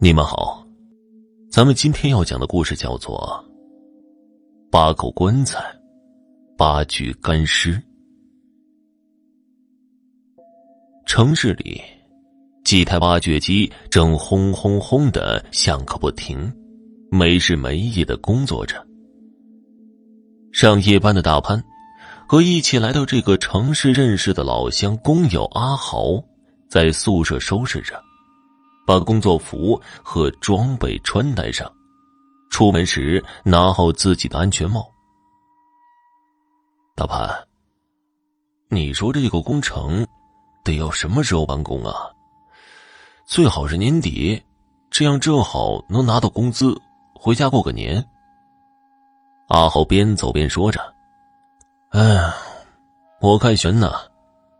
你们好，咱们今天要讲的故事叫做八口棺材八具干尸。城市里几台挖掘机正轰轰轰的响个不停，没日没夜的工作着。上夜班的大潘和一起来到这个城市认识的老乡工友阿豪在宿舍收拾着，把工作服和装备穿戴上，出门时拿好自己的安全帽。大潘，你说这个工程得要什么时候完工啊？最好是年底，这样正好能拿到工资，回家过个年。阿豪边走边说着，我看悬呐，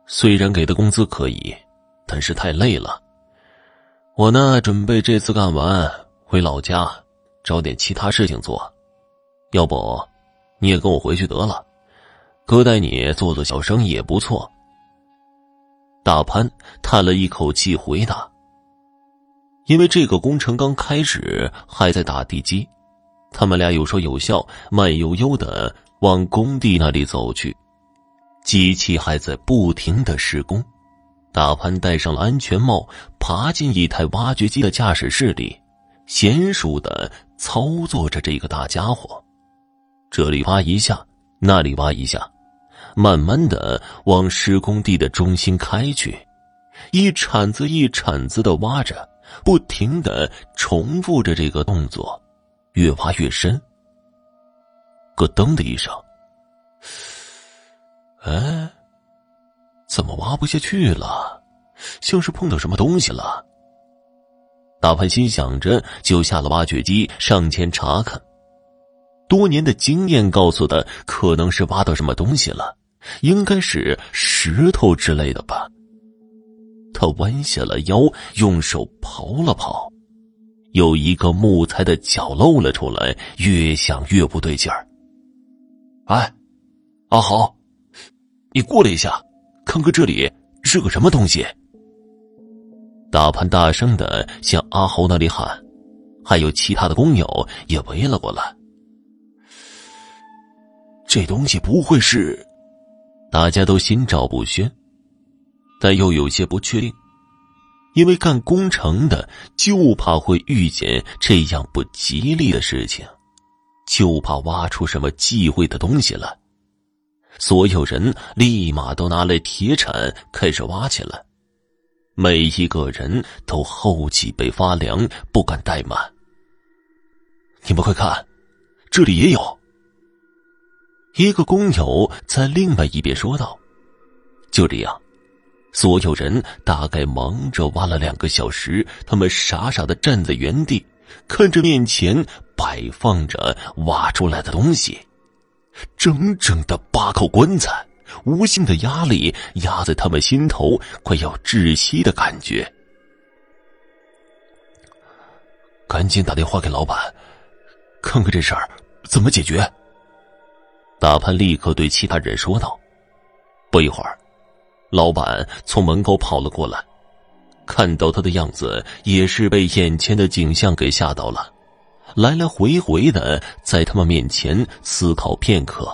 虽然给的工资可以，但是太累了。我呢，准备这次干完回老家找点其他事情做，要不你也跟我回去得了，哥带你做做小生意也不错。大潘叹了一口气回答，因为这个工程刚开始还在打地基，他们俩有说有笑，慢悠悠地往工地那里走去。机器还在不停地施工，大潘戴上了安全帽，爬进一台挖掘机的驾驶室里，娴熟地操作着这个大家伙。这里挖一下，那里挖一下，慢慢地往施工地的中心开去，一铲子一铲子地挖着，不停地重复着这个动作，越挖越深。咯噔的一声，怎么挖不下去了？像是碰到什么东西了。大潘心想着，就下了挖掘机上前查看。多年的经验告诉他，可能是挖到什么东西了，应该是石头之类的吧。他弯下了腰，用手刨了刨，有一个木材的角露了出来，越想越不对劲儿。阿豪，你过来一下，看看这里是个什么东西。大潘大声地向阿豪那里喊，还有其他的工友也围了过来。这东西不会是……大家都心照不宣，但又有些不确定，因为干工程的就怕会遇见这样不吉利的事情，就怕挖出什么忌讳的东西来。所有人立马都拿来铁铲开始挖起来，每一个人都后脊背发凉，不敢怠慢。你们快看，这里也有。一个工友在另外一边说道。就这样，所有人大概忙着挖了2个小时，他们傻傻地站在原地，看着面前摆放着挖出来的东西。整整的8口棺材，无形的压力压在他们心头，快要窒息的感觉。赶紧打电话给老板，看看这事儿怎么解决。大潘立刻对其他人说道。不一会儿，老板从门口跑了过来，看到他的样子，也是被眼前的景象给吓到了。来来回回的在他们面前思考片刻。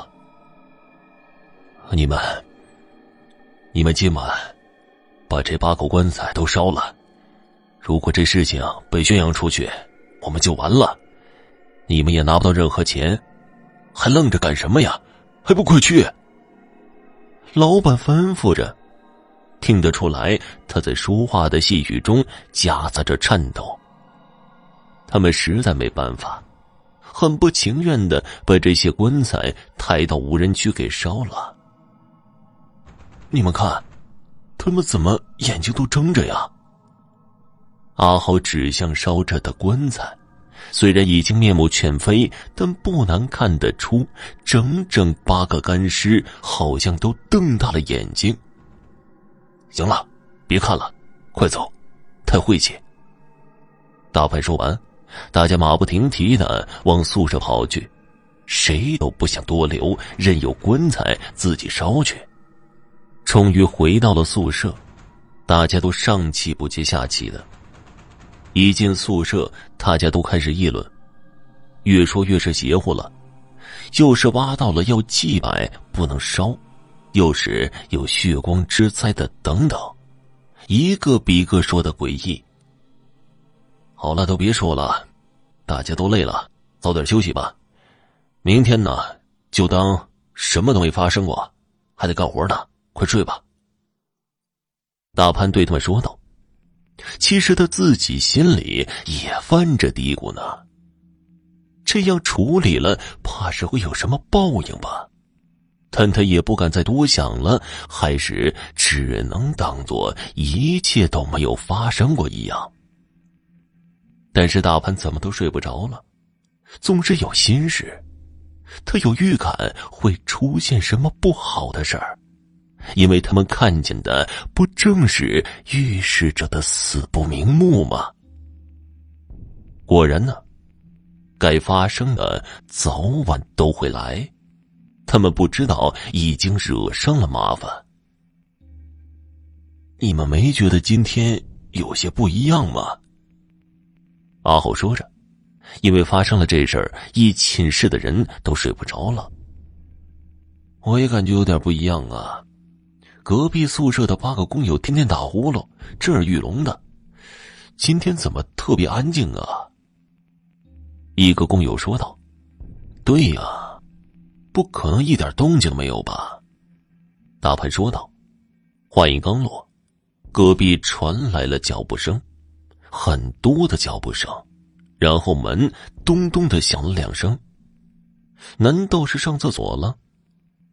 你们今晚把这8口棺材都烧了，如果这事情被宣扬出去，我们就完了，你们也拿不到任何钱，还愣着干什么呀？还不快去！老板吩咐着，听得出来他在说话的细语中夹杂着颤抖。他们实在没办法，很不情愿地把这些棺材抬到无人区给烧了。你们看，他们怎么眼睛都睁着呀？阿豪指向烧着的棺材，虽然已经面目全非，但不难看得出，整整8个干尸好像都瞪大了眼睛。行了，别看了，快走，太晦气。大潘说完，大家马不停蹄地往宿舍跑去，谁都不想多留，任由棺材自己烧去。终于回到了宿舍，大家都上气不接下气的。一进宿舍，大家都开始议论，越说越是邪乎了，又是挖到了要祭拜不能烧，又是有血光之灾的等等，一个比一个说的诡异。好了，都别说了，大家都累了，早点休息吧。明天呢，就当什么都没发生过，还得干活呢，快睡吧。大潘对他们说道，其实他自己心里也翻着嘀咕呢，这样处理了怕是会有什么报应吧，但他也不敢再多想了，还是只能当作一切都没有发生过一样。但是大潘怎么都睡不着了，总是有心事，他有预感会出现什么不好的事儿，因为他们看见的不正是预示着的死不瞑目吗？果然呢，该发生的早晚都会来，他们不知道已经惹上了麻烦。你们没觉得今天有些不一样吗？阿后说着，因为发生了这事儿，一寝室的人都睡不着了。我也感觉有点不一样啊，隔壁宿舍的八个工友天天打呼噜，震耳欲聋的，今天怎么特别安静啊？一个工友说道。对呀，不可能一点动静没有吧？大潘说道。话音刚落，隔壁传来了脚步声，很多的脚步声，然后门咚咚的响了两声。难道是上厕所了？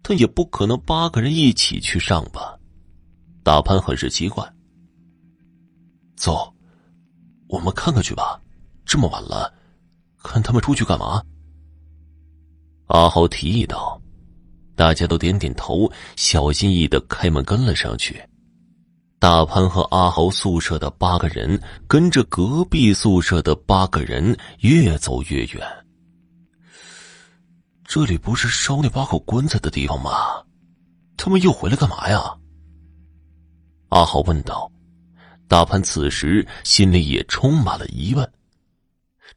他也不可能八个人一起去上吧。大潘很是奇怪。走，我们看看去吧，这么晚了，看他们出去干嘛？阿豪提议道。大家都点点头，小心翼翼地开门跟了上去。大潘和阿豪宿舍的八个人跟着隔壁宿舍的八个人越走越远。这里不是烧那八口棺材的地方吗？他们又回来干嘛呀？阿豪问道。大潘此时心里也充满了疑问。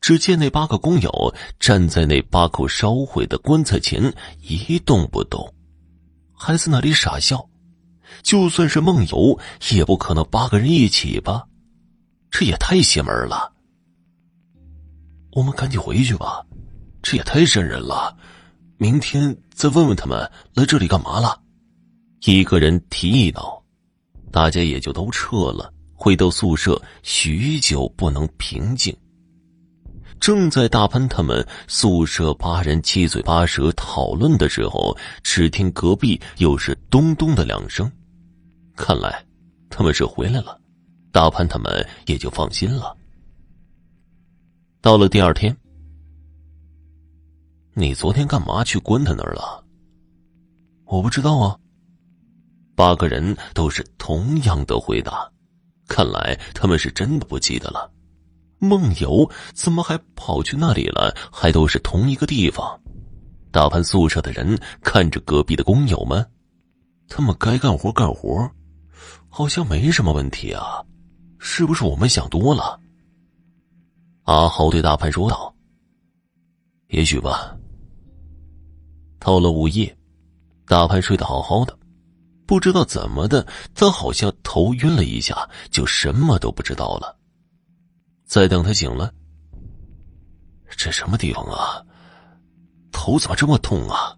只见那八个工友站在那八口烧毁的棺材前一动不动，还在那里傻笑，就算是梦游也不可能八个人一起吧，这也太邪门了。我们赶紧回去吧，这也太瘆人了，明天再问问他们来这里干嘛了。一个人提议道。大家也就都撤了，回到宿舍，许久不能平静。正在大潘他们宿舍八人七嘴八舌讨论的时候，只听隔壁又是咚咚的两声，看来他们是回来了，大潘他们也就放心了。到了第二天，你昨天干嘛去棺材那儿了？我不知道啊。八个人都是同样的回答，看来他们是真的不记得了。梦游怎么还跑去那里了？还都是同一个地方。大潘宿舍的人看着隔壁的工友们，他们该干活干活，好像没什么问题啊，是不是我们想多了？阿豪对大潘说道。也许吧。到了午夜，大潘睡得好好的，不知道怎么的，他好像头晕了一下，就什么都不知道了。再等他醒了，这什么地方啊，头怎么这么痛啊？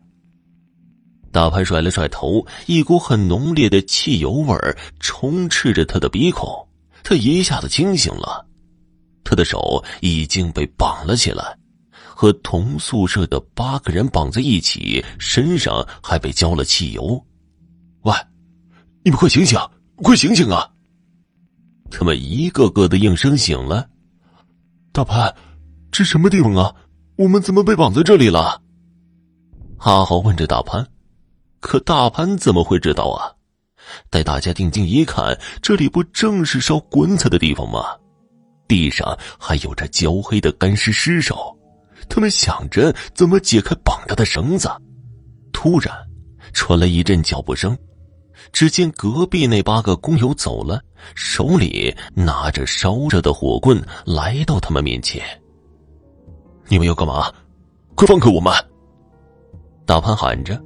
大潘甩了甩头，一股很浓烈的汽油味充斥着他的鼻孔，他一下子清醒了。他的手已经被绑了起来，和同宿舍的八个人绑在一起，身上还被浇了汽油。喂，你们快醒醒，快醒醒啊！他们一个个的应声醒了。大潘，这什么地方啊？我们怎么被绑在这里了？阿豪问着大潘，可大潘怎么会知道啊？待大家定睛一看，这里不正是烧棺材的地方吗？地上还有着焦黑的干尸首。他们想着怎么解开绑着的绳子，突然传来一阵脚步声，只见隔壁那八个工友走了，手里拿着烧着的火棍来到他们面前。你们要干嘛？快放开我们！大潘喊着，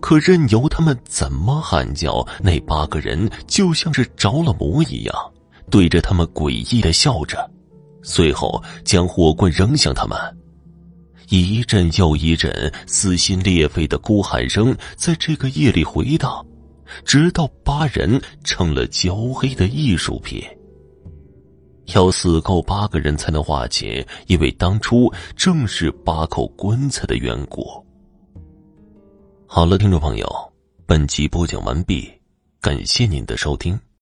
可任由他们怎么喊叫，那八个人就像是着了魔一样，对着他们诡异地笑着，随后将火棍扔向他们。一阵又一阵撕心裂肺的哭喊声在这个夜里回荡，直到八人成了焦黑的艺术品。要死够八个人才能化解，因为当初正是八口棺材的缘故。好了，听众朋友，本集播讲完毕，感谢您的收听。